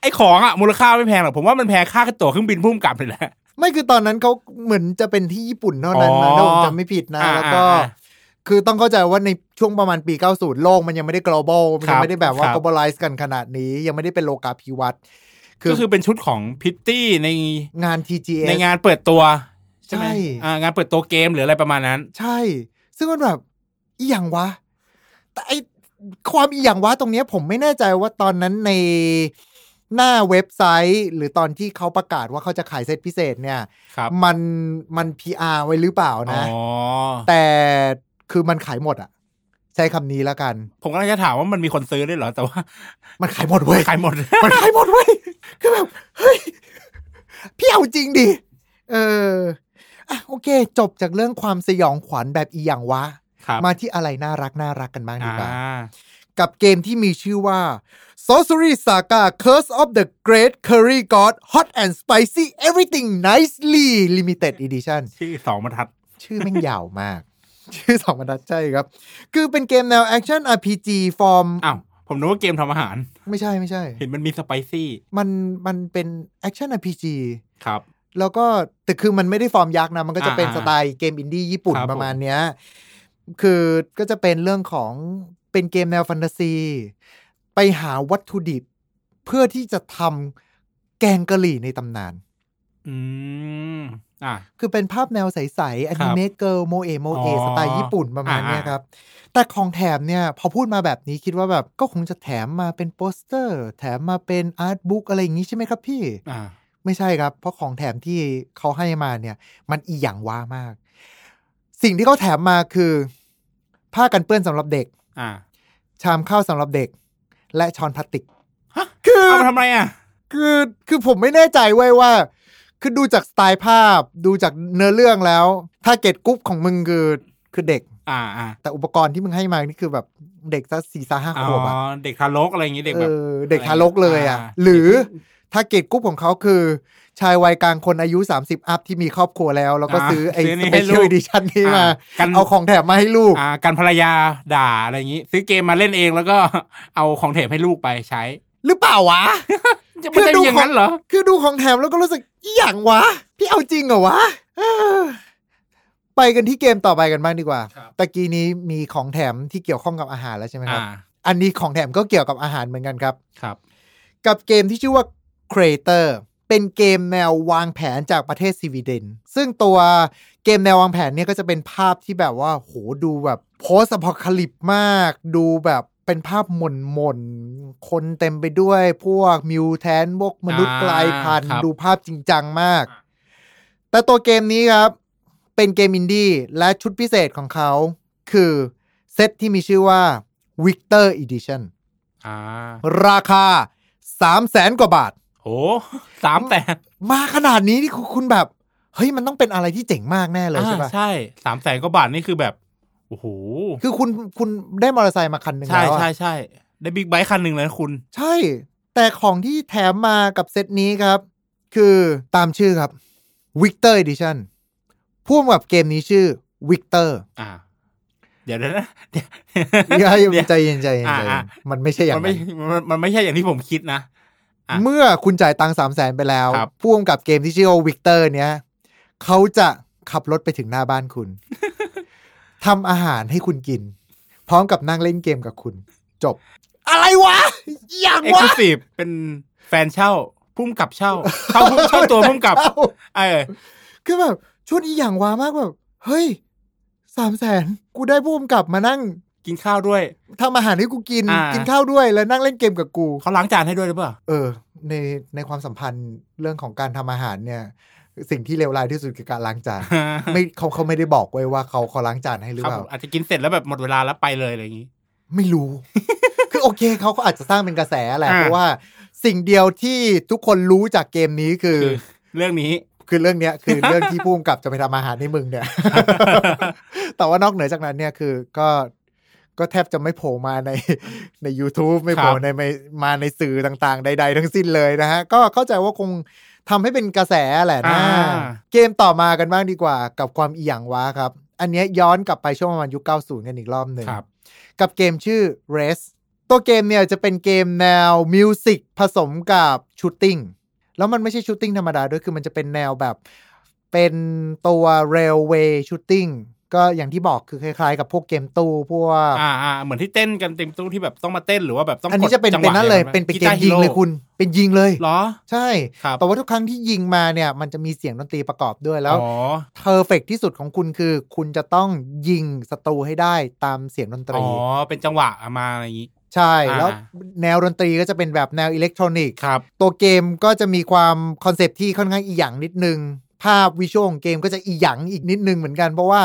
ไอของอ่ะมูลค่าไม่แพงหรอกผมว่ามันแพงค่าตั๋วเครื่องบินพุ่มกลับเลยแหละไม่คือตอนนั้นเขาเหมือนจะเป็นที่ญี่ปุ่นเท่านั้นนะถ้าผมจำไม่ผิดนะแล้วก็คือต้องเข้าใจว่าในช่วงประมาณปี 90 โลกมันยังไม่ได้ global มันยังไม่ได้แบบว่า globalize กันขนาดนี้ยังไม่ได้เป็นโลกาภิวัตน์คือเป็นชุดของพิตตี้ในงาน TGS ในงานเปิดตัวใช่ไหมงานเปิดตัวเกมหรืออะไรประมาณนั้นใช่ซึ่งมันแบบอีหยังวะแต่ไอความอีหยังวะตรงนี้ผมไม่แน่ใจว่าตอนนั้นในหน้าเว็บไซต์หรือตอนที่เขาประกาศว่าเขาจะขายเซตพิเศษเนี่ยมัน PR ไว้หรือเปล่านะแต่คือมันขายหมดอ่ะใช้คำนี้แล้วกันผมก็เลยจะถามว่ามันมีคนซื้อได้เหรอแต่ว่ามันขายหมดเว้ยมันขายหมดเว้ยคือแบบเฮ้ยพี่เอาจริงดิอ่ะโอเคจบจากเรื่องความสยองขวัญแบบอีหยังวะมาที่อะไรน่ารักน่ารักกันบ้างดีกว่ากับเกมที่มีชื่อว่า Sorcery Saga Curse of the Great Curry God Hot and Spicy Everything Nicely Limited Edition ชื่อ2บรรทัดชื่อแม่งยาวมากชื่อ2บรรทัดใช่ครับคือเป็นเกมแนว Action RPG ฟอร์มอ้าวผมนึกว่าเกมทำอาหารไม่ใช่เห็นมันมี Spicy มันเป็น Action RPG ครับแล้วก็แต่คือมันไม่ได้ฟอร์มยักษ์นะมันก็จะเป็นสไตล์เกมอินดี้ญี่ปุ่นประมาณเนี้ยคือก็จะเป็นเรื่องของเป็นเกมแนวแฟนตาซีไปหาวัตถุดิบเพื่อที่จะทำแกงกะหรี่ในตำนานคือเป็นภาพแนวใสๆอนิเมะเกิร์ลโมเอะโมเอะสไตล์ญี่ปุ่นประมาณนี้ครับแต่ของแถมเนี่ยพอพูดมาแบบนี้คิดว่าแบบก็คงจะแถมมาเป็นโปสเตอร์แถมมาเป็นอาร์ตบุ๊กอะไรอย่างนี้ใช่ไหมครับพี่ไม่ใช่ครับเพราะของแถมที่เขาให้มาเนี่ยมันอีหยังว้ามากสิ่งที่เขาแถมมาคือผ้ากันเปื้อนสำหรับเด็กชามข้าวสำหรับเด็กและช้อนพลาสติกคือเอามาทำไมอ่ะคือผมไม่แน่ใจเว้ยว่าคือดูจากสไตล์ภาพดูจากเนื้อเรื่องแล้วถ้าเกตกรุ๊ปของมึงคือเด็กแต่อุปกรณ์ที่มึงให้มานี่คือแบบเด็กซะ 4-5 ขวบอ่ะเด็กทารกอะไรอย่างงี้เด็กแบบเด็กทารกเลยอ่ะหรือถ้าเกตกรุ๊ปของเขาคือชายวัยกลางคนอายุ30อัพที่มีครอบครัวแล้วก็ซื้อไอ้ Special Edition นี้มาเอาของแถมมาให้ลูกกันภรรยาด่าอะไรอย่างงี้ซื้อเกมมาเล่นเองแล้วก็เอาของแถมให้ลูกไปใช้หรือเปล่าวะ จะไม่ได้อย่างนั้นเหรอคือดูของแถมแล้วก็รู้สึกอีหยังวะพี่เอาจริงเหรอวะไปกันที่เกมต่อไปกันบ้างดีกว่าตะกี้นี้มีของแถมที่เกี่ยวข้องกับอาหารแล้วใช่มั้ยครับอันนี้ของแถมก็เกี่ยวกับอาหารเหมือนกันครับครับกับเกมที่ชื่อว่า Creatorเป็นเกมแนววางแผนจากประเทศสวีเดนซึ่งตัวเกมแนววางแผนเนี่ยก็จะเป็นภาพที่แบบว่าโหดูแบบโพสต์อพอลิปมากดูแบบเป็นภาพหม่นๆคนเต็มไปด้วยพวกมิวแทนพวกมนุษย์กลายพันธุ์ดูภาพจริงจังมากแต่ตัวเกมนี้ครับเป็นเกมอินดี้และชุดพิเศษของเขาคือเซตที่มีชื่อว่า Victor Edition ราคา 300,000 กว่าบาทโอ้300,000มาขนาดนี้นี่คุณแบบเฮ้ยมันต้องเป็นอะไรที่เจ๋งมากแน่เลยใช่ป่ะใช่ 300,000 กว่าบาทนี่คือแบบโอ้โหคือคุณได้มอเตอร์ไซค์มาคันนึงแล้วใช่ๆๆได้บิ๊กไบค์คันนึงแล้วคุณใช่แต่ของที่แถมมากับเซตนี้ครับคือตามชื่อครับ Victor Edition พ่วงกับเกมนี้ชื่อ Victor เดี๋ยวนะใจเย็นๆมันไม่ใช่อย่างนั้นมันไม่ใช่อย่างที่ผมคิดนะเมื่อคุณจ่ายตังค์ 300,000 ไปแล้วพ่วงกับเกมที่ชื่อว่าวิกเตอร์เนี้ยเขาจะขับรถไปถึงหน้าบ้านคุณ ทำอาหารให้คุณกินพร้อมกับนั่งเล่นเกมกับคุณจบอะไรวะอย่างวะ Exclusive เป็นแฟนเช่าพุ่มกับเช่าพุ่มเช่าตัวพุ่มกับคือแบบชุดอีหยังวะมากแบบเฮ้ย 300,000 กูได้พุ่มกับมานั่งกินข้าวด้วยทำอาหารให้กูกินข้าวด้วยแล้วนั่งเล่นเกมกับกูเขาล้างจานให้ด้วยหรือเปล่าในความสัมพันธ์เรื่องของการทำอาหารเนี่ย สิ่งที่เลวร้ายที่สุดคือการล้างจานไม่เขาไม่ได้บอกไว้ว่าเขาล้างจานให้หรือเปล่าอาจจะกินเสร็จแล้วแบบหมดเวลาแล้วไปเลยอะไรอย่างงี้ไม่รู้ คือโอเคเขาอาจจะสร้างเป็นกระแสแหละเพราะว่าสิ่งเดียวที่ทุกคนรู้จากเกมนี้คือเรื่องนี้คือเรื่องเนี้ยคือเรื่องที่พุ่งกลับจะไปทำอาหารให้มึงเนี่ย แต่ว่านอกเหนือจากนั้นเนี่ยคือก็แทบจะไม่โผล่มาใน YouTube ไม่โผล่ในมาในสื่อต่างๆใดๆทั้งสิ้นเลยนะฮะก็เข้าใจว่าคงทำให้เป็นกระแสแหละนะเกมต่อมากันบ้างดีกว่ากับความอีหยังวะครับอันนี้ย้อนกลับไปช่วงประมาณยุค90กันอีกรอบนึงกับเกมชื่อ Race ตัวเกมเนี่ยจะเป็นเกมแนวมิวสิกผสมกับชูตติ้งแล้วมันไม่ใช่ชูตติ้งธรรมดาด้วยคือมันจะเป็นแนวแบบเป็นตัว Railway Shootingก็อย่างที่บอกคือคล้ายๆกับพวกเกมตู้พวกเหมือนที่เต้นกันเต็มตู้ที่แบบต้องมาเต้นหรือว่าแบบต้องกดจังหวะอันนี้จะเป็นนั่นเลยเป็นเกมยิงเลยคุณเป็นยิงเลยเหรอใช่แต่ว่าทุกครั้งที่ยิงมาเนี่ยมันจะมีเสียงดนตรีประกอบด้วยแล้วเพอร์เฟคที่สุดของคุณคือคุณจะต้องยิงศัตรูให้ได้ตามเสียงดนตรีอ๋อเป็นจังหวะมาอะไรอย่างงี้ใช่แล้วแนวดนตรีก็จะเป็นแบบแนวอิเล็กทรอนิกส์ตัวเกมก็จะมีความคอนเซปต์ที่ค่อนข้างอีหยังนิดนึงภาพวิชวลของเกมก็จะอีหยังอีกนิดนึงเหมือนกันเพราะว่า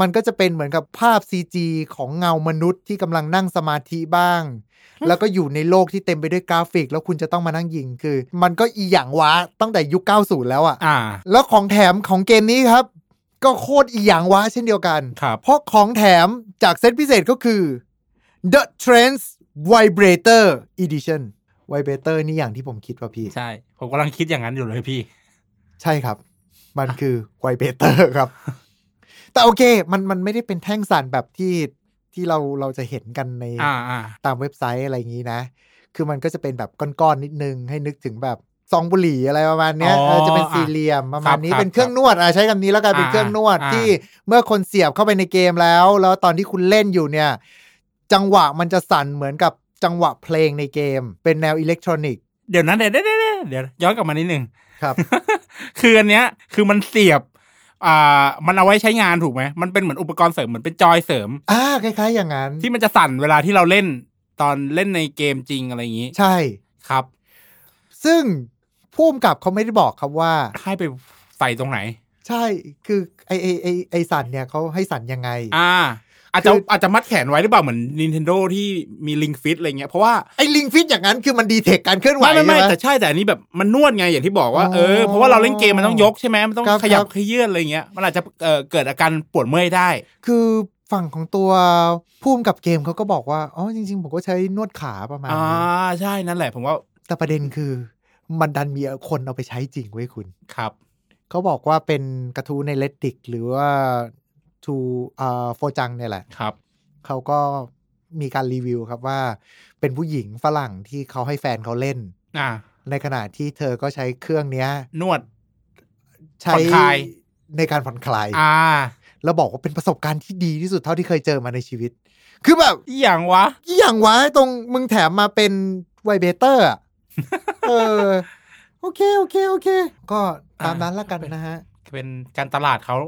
มันก็จะเป็นเหมือนกับภาพ CG ของเงามนุษย์ที่กำลังนั่งสมาธิบ้างแล้วก็อยู่ในโลกที่เต็มไปด้วยกราฟิกแล้วคุณจะต้องมานั่งยิงคือมันก็อีหยังวะตั้งแต่ยุค90แล้วอ่ะแล้วของแถมของเกมนี้ครับก็โคตรอีหยังวะเช่นเดียวกันเพราะของแถมจากเซตพิเศษก็คือ The Trends Vibrator Edition Vibrator นี่อย่างที่ผมคิดว่าพี่ใช่ผมกำลังคิดอย่างนั้นอยู่เลยพี่ใช่ครับมันคือVibrator ครับแต่โอเคมันไม่ได้เป็นแท่งสั่นแบบที่เราจะเห็นกันในตามเว็บไซต์อะไรอย่างนี้นะคือมันก็จะเป็นแบบก้อนๆนิดนึงให้นึกถึงแบบซองบุหรี่อะไรประมาณนี้จะเป็นสี่เหลี่ยมประมาณนี้เป็นเครื่องนวดใช้คำนี้แล้วกันเป็นเครื่องนวดที่เมื่อคนเสียบเข้าไปในเกมแล้วตอนที่คุณเล่นอยู่เนี่ยจังหวะมันจะสั่นเหมือนกับจังหวะเพลงในเกมเป็นแนวอิเล็กทรอนิกส์เดี๋ยวนะเดี๋ยวย้อนกลับมานิดนึงครับคืออันเนี้ยคือมันเสียบมันเอาไว้ใช้งานถูกไหมมันเป็นเหมือนอุปกรณ์เสริมเหมือนเป็นจอยเสริมคล้ายๆอย่างนั้นที่มันจะสั่นเวลาที่เราเล่นตอนเล่นในเกมจริงอะไรอย่างนี้ใช่ครับซึ่งผู้กำกับเขาไม่ได้บอกครับว่าให้ไปใส่ตรงไหนใช่คือไอสั่นเนี่ยเขาให้สั่นยังไงอาจจะมัดแขนไว้หรือเปล่าเหมือน Nintendo ที่มี Ring Fit อะไรเงี้ยเพราะว่าไอ้ Ring Fit อย่างนั้นคือมันดีเทคการเคลื่อนไหวไม่แต่ใช่แต่อันนี้แบบมันนวดไงอย่างที่บอกว่าเพราะว่าเราเล่นเกมมันต้องยกใช่มั้ยมันต้องขยับขยื่นอะไรเงี้ยมันอาจจะเกิดอาการปวดเมื่อยได้คือฝั่งของตัวผู้กำกับเกมเขาก็บอกว่าอ๋อจริงๆผมก็ใช้นวดขาประมาณนี้ใช่นั่นแหละผมว่าแต่ประเด็นคือมันดันมีคนเอาไปใช้จริงเว้ยคุณครับเขาบอกว่าเป็นกระทู้ใน Reddit หรือว่าทูโฟจังเนี่ยแหละครับเขาก็มีการรีวิวครับว่าเป็นผู้หญิงฝรั่งที่เขาให้แฟนเขาเล่นในขณะที่เธอก็ใช้เครื่องเนี้ยนวดใช้ในการผ่อนคลายแล้วบอกว่าเป็นประสบการณ์ที่ดีที่สุดเท่าที่เคยเจอมาในชีวิตคือแบบอย่างวะตรงมึงแถมมาเป็นไวเบเตอร์โอเคก็ตามนั้นละกันนะฮะเป็นการตลาดเขา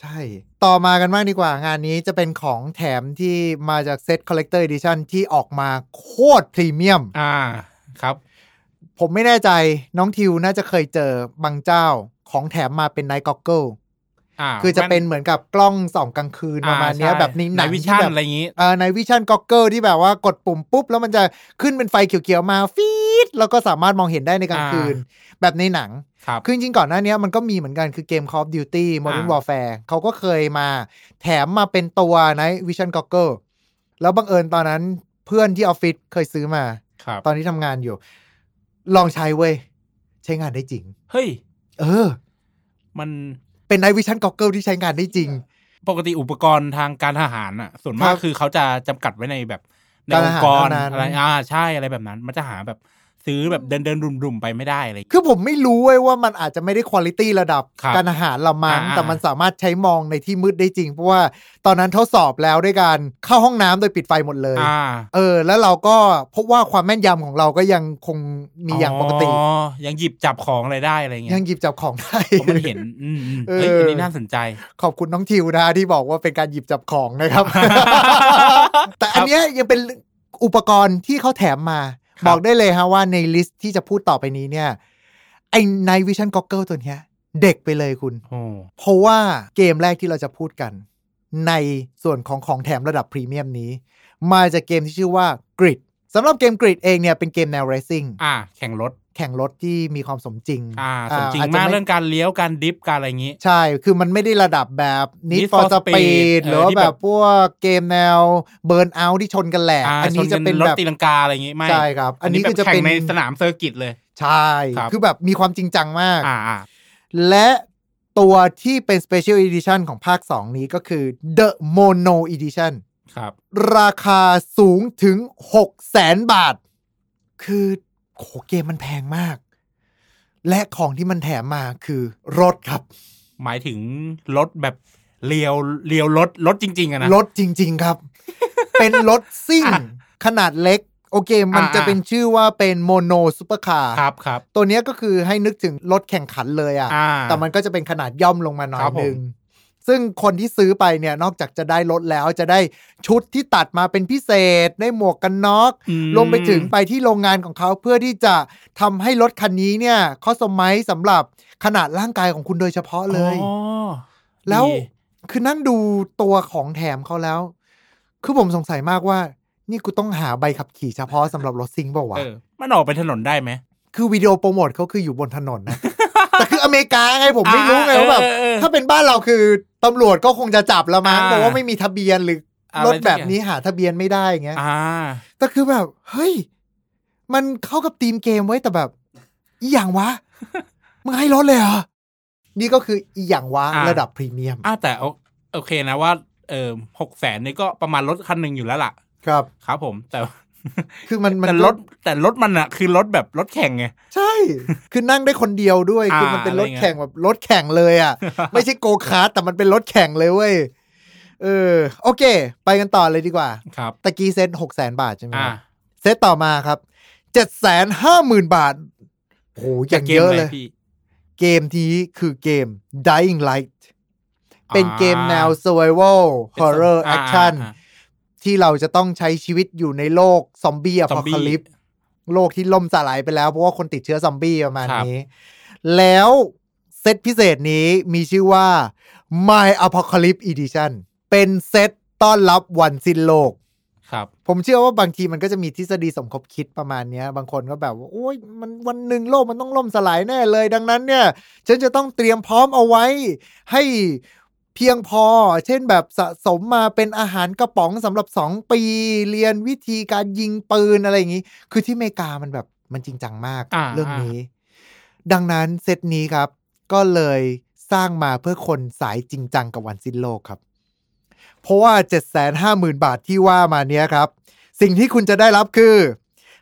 ใช่ต่อมากันมากดีกว่างานนี้จะเป็นของแถมที่มาจากเซต Collector Edition ที่ออกมาโคตรพรีเมียมครับผมไม่แน่ใจน้องทิวน่าจะเคยเจอบางเจ้าของแถมมาเป็น Night Goggles คือจะเป็นเหมือนกับกล้องส่องกลางคืนประมาณนี้แบบนี้หนังที่แบบอะไรอย่างงี้Night Vision Goggles ที่แบบว่ากดปุ่มปุ๊บแล้วมันจะขึ้นเป็นไฟเขียวๆมาฟีดแล้วก็สามารถมองเห็นได้ในกลางคืนแบบในหนังคือจริงๆก่อนหน้านี้มันก็มีเหมือนกันคือเกม Call of Duty Modern Warfare เขาก็เคยมาแถมมาเป็นตัว Night Vision Goggles แล้วบังเอิญตอนนั้นเพื่อนที่ออฟฟิศเคยซื้อมาตอนที่ทำงานอยู่ลองใช้เว้ยใช้งานได้จริงเฮ้ยมันเป็น Night Vision Goggles ที่ใช้งานได้จริงปกติอุปกรณ์ทางการทหารน่ะส่วนมากคือเขาจะจำกัดไว้ในแบบในองค์กรอะไรใช่อะไรแบบนั้นมันจะหาแบบซื้อแบบเดินดุ่มๆไปไม่ได้อะไรคือผมไม่รู้เว้ยว่ามันอาจจะไม่ได้ควอลิตี้ระดับการอาหารละมั้งแต่มันสามารถใช้มองในที่มืดได้จริงเพราะว่าตอนนั้นทดสอบแล้วด้วยการเข้าห้องน้ำโดยปิดไฟหมดเลยแล้วเราก็พบว่าความแม่นยำของเราก็ยังคงมีอย่างปกติยังหยิบจับของอะไรได้อะไรเงี้ยยังหยิบจับของได้ผมมันเห็นอันนี้น่าสนใจขอบคุณน้องทิวนะที่บอกว่าเป็นการหยิบจับของนะครับ แต่อันเนี้ยยังเป็นอุปกรณ์ที่เขาแถมมาบอกได้เลยฮะว่าในลิสต์ที่จะพูดต่อไปนี้เนี่ยไอ้ Night Vision Goggles ตัวเนี้ย เด็กไปเลยคุณเพราะว่าเกมแรกที่เราจะพูดกันในส่วนของของแถมระดับพรีเมียมนี้มาจากเกมที่ชื่อว่า Grid สำหรับเกม Grid เองเนี่ยเป็นเกมแนวเรซซิ่งแข่งรถที่มีความสมจริงสมจริงมากเรื่องการเลี้ยวการดิฟการอะไรอย่างนี้ใช่คือมันไม่ได้ระดับแบบ Need for Speed หรือว่าแบบพวกเกมแนว Burnout ที่ชนกันแหลกอันนี้จะเป็นแบบรถตีลังกาอะไรอย่างงี้ไม่ใช่ครับอันนี้ก็จะเป็นในสนามเซอร์กิตเลยใช่คือแบบมีความจริงจังมากและตัวที่เป็น Special Edition ของภาค 2 นี้ก็คือ The Mono Edition ครับราคาสูงถึง 600,000 บาทคือโหเกมมันแพงมากและของที่มันแถมมาคือรถครับหมายถึงรถแบบเลียวรถจริงๆอะนะรถจริงๆครับ เป็นรถซิ่งขนาดเล็กโอเคมันจะเป็นชื่อว่าเป็นโมโนซูเปอร์คาร์ครับๆตัวนี้ก็คือให้นึกถึงรถแข่งขันเลยอ่ะแต่มันก็จะเป็นขนาดย่อมลงมาหน่อยนึงซึ่งคนที่ซื้อไปเนี่ยนอกจากจะได้รถแล้วจะได้ชุดที่ตัดมาเป็นพิเศษได้หมวกกันน็อกรวมไปถึงไปที่โรงงานของเขาเพื่อที่จะทำให้รถคันนี้เนี่ยคอสตอมไมซ์สำหรับขนาดร่างกายของคุณโดยเฉพาะเลยแล้วคือนั่งดูตัวของแถมเขาแล้วคือผมสงสัยมากว่านี่กูต้องหาใบขับขี่เฉพาะสำหรับรถซิ่งเปล่าวะมันออกไปถนนได้ไหมคือวิดีโอโปรโมทเขาคืออยู่บนถนนนะ แต่คืออเมริกาไงผมไม่รู้ไงว่าแบบถ้าเป็นบ้านเราคือตำรวจก็คงจะจับแล้วมั้งเพราะว่าไม่มีทะเบียนหรือรถแบบนี้หาทะเบียนไม่ได้เงี้ยแต่คือแบบเฮ้ยมันเข้ากับธีมเกมไว้แต่แบบอีหยังวะ มึงให้รถเลยเหรอนี่ก็คืออีหยังวะระดับพรีเมียมแต่โอเคนะว่า600,000นี่ก็ประมาณรถคันนึงอยู่แล้วล่ะครับผมแต่คือมันแต่รถมันอะคือรถแบบรถแข่งไงใช่คือนั่งได้คนเดียวด้วยคือมันเป็นรถแข่งแบบรถแข่งเลยอะไม่ใช่โกคาร์ทแต่มันเป็นรถแข่งเลยเว้ยโอเคไปกันต่อเลยดีกว่าครับตะกี้เซ็ต 600,000 บาทใช่ไหมเซ็ตต่อมาครับ 750,000 บาทโหอย่างเยอะเลยเกมนี้คือเกม Dying Light เป็นเกมแนว Survival Horror Actionที่เราจะต้องใช้ชีวิตอยู่ในโลกซอมบี้อพอคาลิปส์โลกที่ล่มสลายไปแล้วเพราะว่าคนติดเชื้อซอมบี้ประมาณนี้แล้วเซตพิเศษนี้มีชื่อว่า My Apocalypse Edition เป็นเซตต้อนรับวันสิ้นโลกครับผมเชื่อว่าบางทีมันก็จะมีทฤษฎีสมคบคิดประมาณนี้บางคนก็แบบว่าโอ๊ยมันวันหนึ่งโลกมันต้องล่มสลายแน่เลยดังนั้นเนี่ยฉันจะต้องเตรียมพร้อมเอาไว้ให้เพียงพอเช่นแบบสะสมมาเป็นอาหารกระป๋องสำหรับ2ปีเรียนวิธีการยิงปืนอะไรอย่างนี้คือที่อเมริกามันแบบมันจริงจังมากเรื่องนี้ดังนั้นเซตนี้ครับก็เลยสร้างมาเพื่อคนสายจริงจังกับวันสิ้นโลกครับเพราะว่า 750,000 บาทที่ว่ามาเนี้ยครับสิ่งที่คุณจะได้รับคือ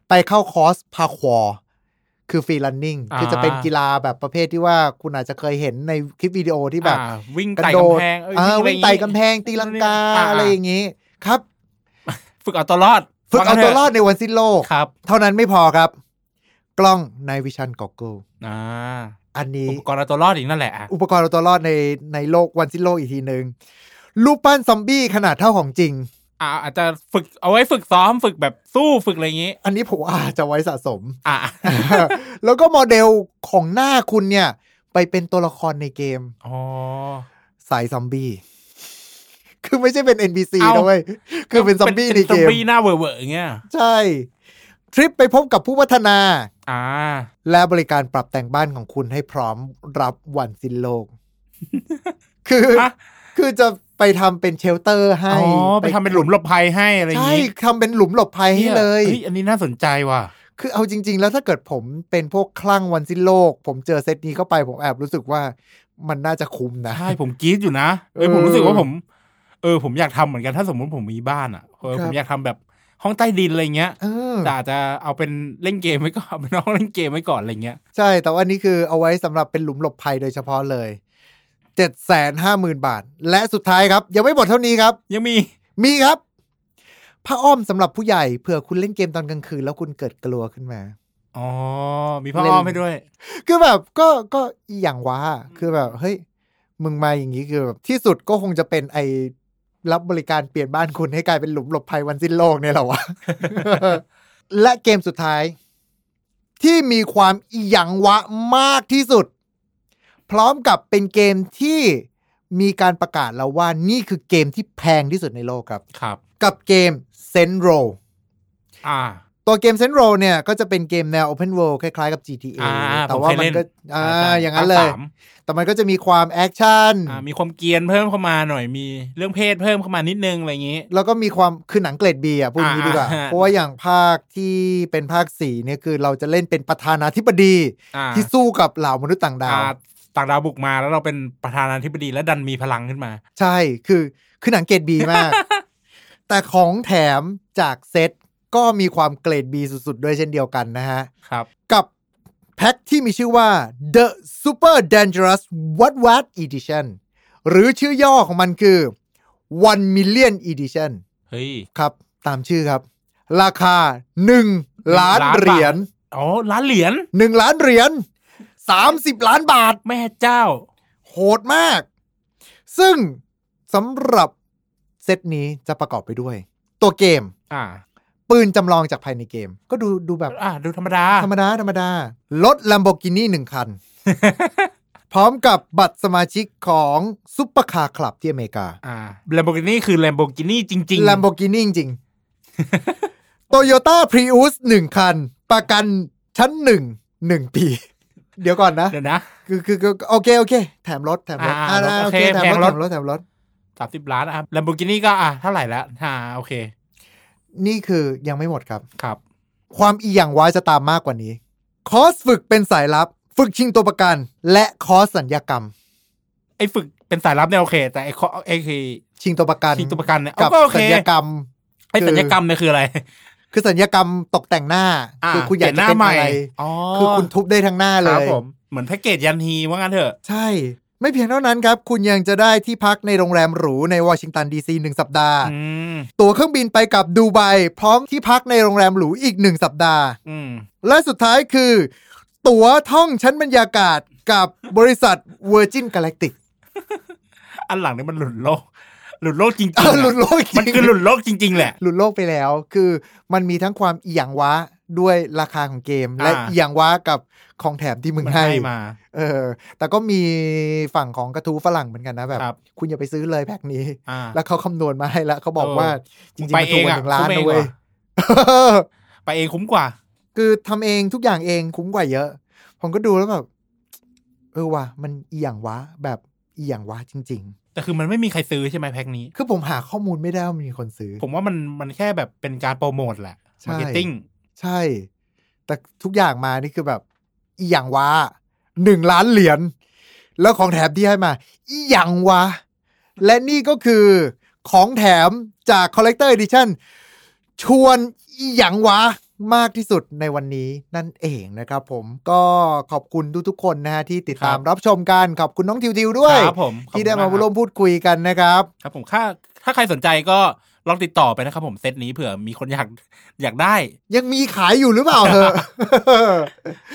ไปเข้าคอร์สพาควอร์คือฟรีรันนิ่งคือจะเป็นกีฬาแบบประเภทที่ว่าคุณอาจจะเคยเห็นในคลิปวิดีโอที่แบบวิ่งไต่กำแพงวิ่งไต่กำแพงตีลังกาอะไรอย่างนี้ครับฝึกเอาตัวรอดในวันสิ้นโลกเท่านั้นไม่พอครับกล้อง Night Vision Goggles อันนี้อุปกรณ์เอาตัวรอดอีกนั่นแหละอุปกรณ์เอาตัวรอดในโลกวันสิ้นโลกอีกทีนึงรูปปั้นซอมบี้ขนาดเท่าของจริงอาจจะฝึกเอาไว้ฝึกซ้อมฝึกแบบสู้ฝึกอะไรอย่างนี้อันนี้ผมอาจจะไว้สะสมแล้วก็โมเดลของหน้าคุณเนี่ยไปเป็นตัวละครในเกมสายซอมบี้คือไม่ใช่เป็น NPC นะเว้ยคือเป็นซอมบี้ในเกมซอมบี้หน้าเว่อๆอย่างเงี้ยใช่ทริปไปพบกับผู้พัฒนาและบริการปรับแต่งบ้านของคุณให้พร้อมรับวันสิ้นโลกคือจะไปทำเป็นเชลเตอร์ให้ไปทำเป็นหลุมหลบภัยให้อะไรอย่างงี้ใช่ทำเป็นหลุมหลบภัยให้เลยอันนี้น่าสนใจว่ะคือเอาจริงๆแล้วถ้าเกิดผมเป็นพวกคลั่งวันสิ้นโลกผมเจอเซตนี้เข้าไปผมแอบรู้สึกว่ามันน่าจะคุ้มนะใช่ผมกรี๊ดอยู่นะผมรู้สึกว่าผมผมอยากทำเหมือนกันถ้าสมมติผมมีบ้านอ่ะผมอยากทำแบบห้องใต้ดินอะไรเงี้ยแต่อาจจะเอาเป็นเล่นเกมไว้ก่อนเป็นห้องเล่นเกมไว้ก่อนอะไรเงี้ยใช่แต่ว่านี่คือเอาไว้สำหรับเป็นหลุมหลบภัยโดยเฉพาะเลย750,000 บาทและสุดท้ายครับยังไม่หมดเท่านี้ครับยังมีครับผ้าอ้อมสำหรับผู้ใหญ่เผื่อคุณเล่นเกมตอนกลางคืนแล้วคุณเกิดกลัวขึ้นมามีผ้าอ้อมให้ด้วยคือแบบก็อีหยังวะคือแบบเฮ้ยมึงมาอย่างงี้คือแบบที่สุดก็คงจะเป็นไอ้รับบริการเปลี่ยนบ้านคุณให้กลายเป็นหลุมหลบภัยวันสิ้นโลกเนี่ยแหละวะ และเกมสุดท้ายที่มีความอีหยังวะมากที่สุด พร้อมกับเป็นเกมที่มีการประกาศแล้วว่านี่คือเกมที่แพงที่สุดในโลกครับครับกับเกม Senro ตัวเกม Senro เนี่ยก็จะเป็นเกมแนว Open World คล้ายๆกับ GTA แต่ว่ามันก็อย่างนั้นเลยแต่มันก็จะมีความแอคชั่นมีความเกรียนเพิ่มเข้ามาหน่อยมีเรื่องเพศเพิ่มเข้ามานิดนึงอะไรอย่างงี้แล้วก็มีความคือหนังเกรด B อ่ะพูดงี้ดีกว่าเพราะว่าอย่างภาคที่เป็นภาค4เนี่ยคือเราจะเล่นเป็นประธานาธิบดีที่สู้กับเหล่ามนุษย์ต่างดาวบุกมาแล้วเราเป็นประธานาธิบดีและดันมีพลังขึ้นมาใช่คือหนังเกรด B มากแต่ของแถมจากเซตก็มีความเกรด B สุดๆด้วยเช่นเดียวกันนะฮะครับกับแพ็คที่มีชื่อว่า The Super Dangerous What What Edition หรือชื่อย่อของมันคือ 1 Million Edition เฮ้ยครับตามชื่อครับราคา1ล้านเหรียญอ๋อล้านเหรียญ1ล้านเหรียญ30ล้านบาทแม่เจ้าโหดมากซึ่งสำหรับเซตนี้จะประกอบไปด้วยตัวเกมปืนจำลองจากภายในเกมก็ดูแบบดูธรรมดาลด Lamborghini 1 คัน พร้อมกับบัตรสมาชิกของซุปเปอร์คาร์คลับที่อเมริกาLamborghini คือ Lamborghini จริงๆ Lamborghini จริงๆ Toyota Prius 1 คันประกันชั้น1 ปี เดี๋ยวก่อนนะคือโอเคแถมรถแถมรถ30ล้านนะครับ Lamborghini ก็เท่าไหร่แล้วโอเคนี่คือยังไม่หมดครับความอีหยังว้าจะตามมากกว่านี้คอร์สฝึกเป็นสายลับฝึกชิงตัวประกันและคอร์สสัญญากรรมไอ้ฝึกเป็นสายลับเนี่ยโอเคแต่ไอ้คือชิงตัวประกันเนี่ยกับสัญญากรรมไอ้สัญญากรรมเนี่ยคืออะไรคือสัญญากรรมตกแต่งหน้าคือคุณอยากจะเป็นอะไรคือคุณทุบได้ทั้งหน้าเลยเหมือนแพ็คเกจยันฮีว่างั้นเถอะใช่ไม่เพียงเท่านั้นครับคุณยังจะได้ที่พักในโรงแรมหรูในวอชิงตันดีซี1สัปดาห์ตั๋วเครื่องบินไปกับดูไบพร้อมที่พักในโรงแรมหรูอีก1สัปดาห์และสุดท้ายคือตั๋วท่องชั้นบรรยากาศกับบริษัท Virgin Galactic อันหลังนี่มันหลุดโลกจริงๆหลุดโลกมันคือหลุดโลกจริงๆแหละหลุดโลกไปแล้วคือมันมีทั้งความอีหยังว้าด้วยราคาของเกมและอีหยังว้ากับของแถมที่มึงให้มาแต่ก็มีฝั่งของกระทู้ฝรั่งเหมือนกันนะแบบคุณอย่าไปซื้อเลยแพ็คนี้แล้วเขาคำนวณมาให้แล้วเขาบอกว่าจริงๆมันถูกกว่า1ล้านนะเว้ยไปเองคุ้มกว่าคือทำเองทุกอย่างเองคุ้มกว่าเยอะผมก็ดูแล้วแบบว่ะมันอีหยังว้าแบบอีหยังว้าจริงๆแต่คือมันไม่มีใครซื้อใช่ไหมแพ็คนี้คือผมหาข้อมูลไม่ได้ว่ามีคนซื้อผมว่ามันแค่แบบเป็นการโปรโมทแหละมาร์เก็ตติ้งใช่แต่ทุกอย่างมานี่คือแบบอีหยังวะ1ล้านเหรียญแล้วของแถมที่ให้มาอีหยังวะและนี่ก็คือของแถมจาก Collector Edition ชวนอีหยังวะมากที่สุดในวันนี้นั่นเองนะครับผมก็ขอบคุณทุกคนนะฮะที่ติดตามรับชมกันขอบคุณน้องทิวด้วยที่ได้มาร่วมพูดคุยกันนะครับครับผมถ้าใครสนใจก็ลองติดต่อไปนะครับผมเซตนี้เผื่อมีคนอยากได้ยังมีขายอยู่หรือเปล่าเธอ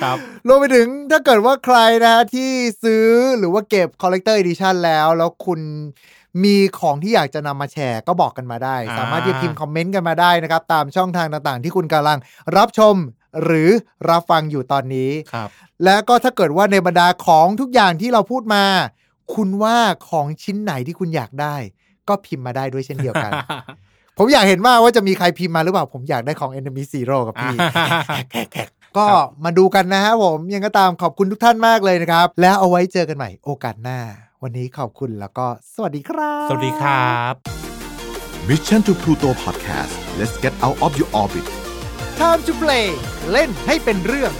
ครับรวมไปถึงถ้าเกิดว่าใครนะที่ซื้อหรือว่าเก็บ Collector Edition แล้วคุณมีของที่อยากจะนำมาแชร์ก็บอกกันมาได้สามารถที่จะพิมพ์คอมเมนต์กันมาได้นะครับตามช่องทางต่างๆที่คุณกำลังรับชมหรือรับฟังอยู่ตอนนี้แล้วก็ถ้าเกิดว่าในบรรดาของทุกอย่างที่เราพูดมาคุณว่าของชิ้นไหนที่คุณอยากได้ก็พิมพ์มาได้ด้วยเช่นเดียวกัน ผมอยากเห็นว่าจะมีใครพิมพ์มาหรือเปล่าผมอยากได้ของ Enemy Zero กับพี่ ก็มาดูกันนะฮะผมยังก็ตามขอบคุณทุกท่านมากเลยนะครับแล้วเอาไว้เจอกันใหม่โอกาสหน้าวันนี้ขอบคุณแล้วก็สวัสดีครับสวัสดีครับ Mission to Pluto Podcast Let's get out of your orbit Time to play เล่นให้เป็นเรื่อง